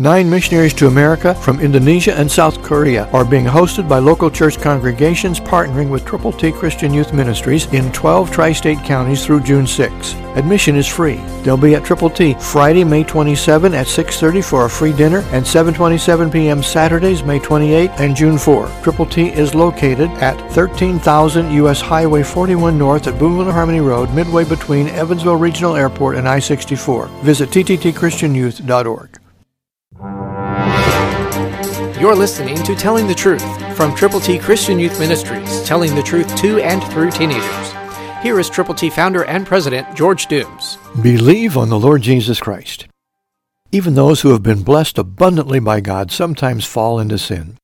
9 missionaries to America from Indonesia and South Korea are being hosted by local church congregations partnering with Triple T Christian Youth Ministries in 12 tri-state counties through June 6. Admission is free. They'll be at Triple T Friday, May 27 at 6:30 for a free dinner and 7:27 p.m. Saturdays, May 28 and June 4. Triple T is located at 13,000 U.S. Highway 41 North at Boonville and Harmony Road, midway between Evansville Regional Airport and I-64. Visit tttchristianyouth.org. You're listening to Telling the Truth from Triple T Christian Youth Ministries, telling the truth to and through teenagers. Here is Triple T founder and president, George Dooms. Believe on the Lord Jesus Christ. Even those who have been blessed abundantly by God sometimes fall into sin.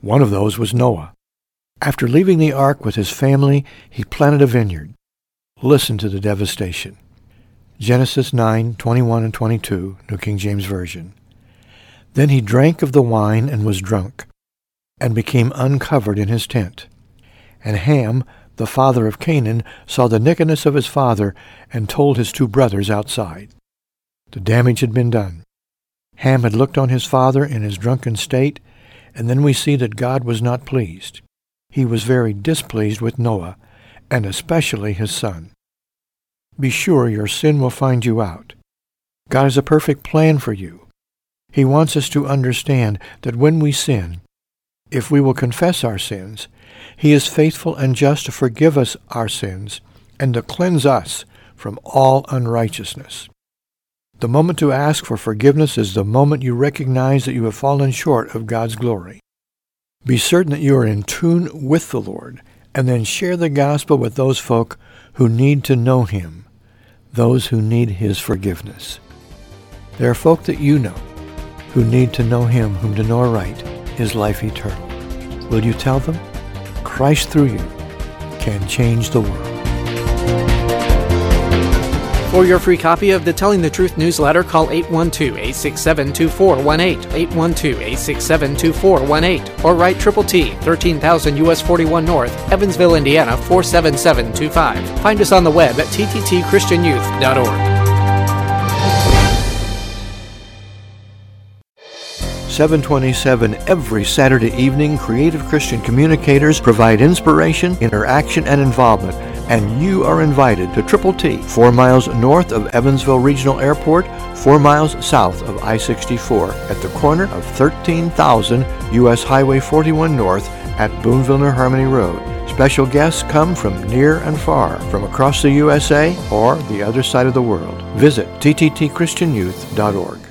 One of those was Noah. After leaving the ark with his family, he planted a vineyard. Listen to the devastation. Genesis 9:21 and 22, New King James Version. Then he drank of the wine and was drunk, and became uncovered in his tent. And Ham, the father of Canaan, saw the nakedness of his father, and told his 2 brothers outside. The damage had been done. Ham had looked on his father in his drunken state, and then we see that God was not pleased. He was very displeased with Noah, and especially his son. Be sure your sin will find you out. God has a perfect plan for you. He wants us to understand that when we sin, if we will confess our sins, He is faithful and just to forgive us our sins and to cleanse us from all unrighteousness. The moment to ask for forgiveness is the moment you recognize that you have fallen short of God's glory. Be certain that you are in tune with the Lord, and then share the gospel with those folk who need to know Him, those who need His forgiveness. There are folk that you know who need to know Him whom to know aright is life eternal. Will you tell them? Christ through you can change the world. For your free copy of the Telling the Truth newsletter, call 812-867-2418, 812-867-2418, or write Triple T, 13,000 U.S. 41 North, Evansville, Indiana, 47725. Find us on the web at tttchristianyouth.org. 7:27 every Saturday evening, creative Christian communicators provide inspiration, interaction, and involvement, and you are invited to Triple T, 4 miles north of Evansville Regional Airport, 4 miles south of I-64, at the corner of 13,000 U.S. Highway 41 North at Boonville and Harmony Road. Special guests come from near and far, from across the USA or the other side of the world. Visit tttchristianyouth.org.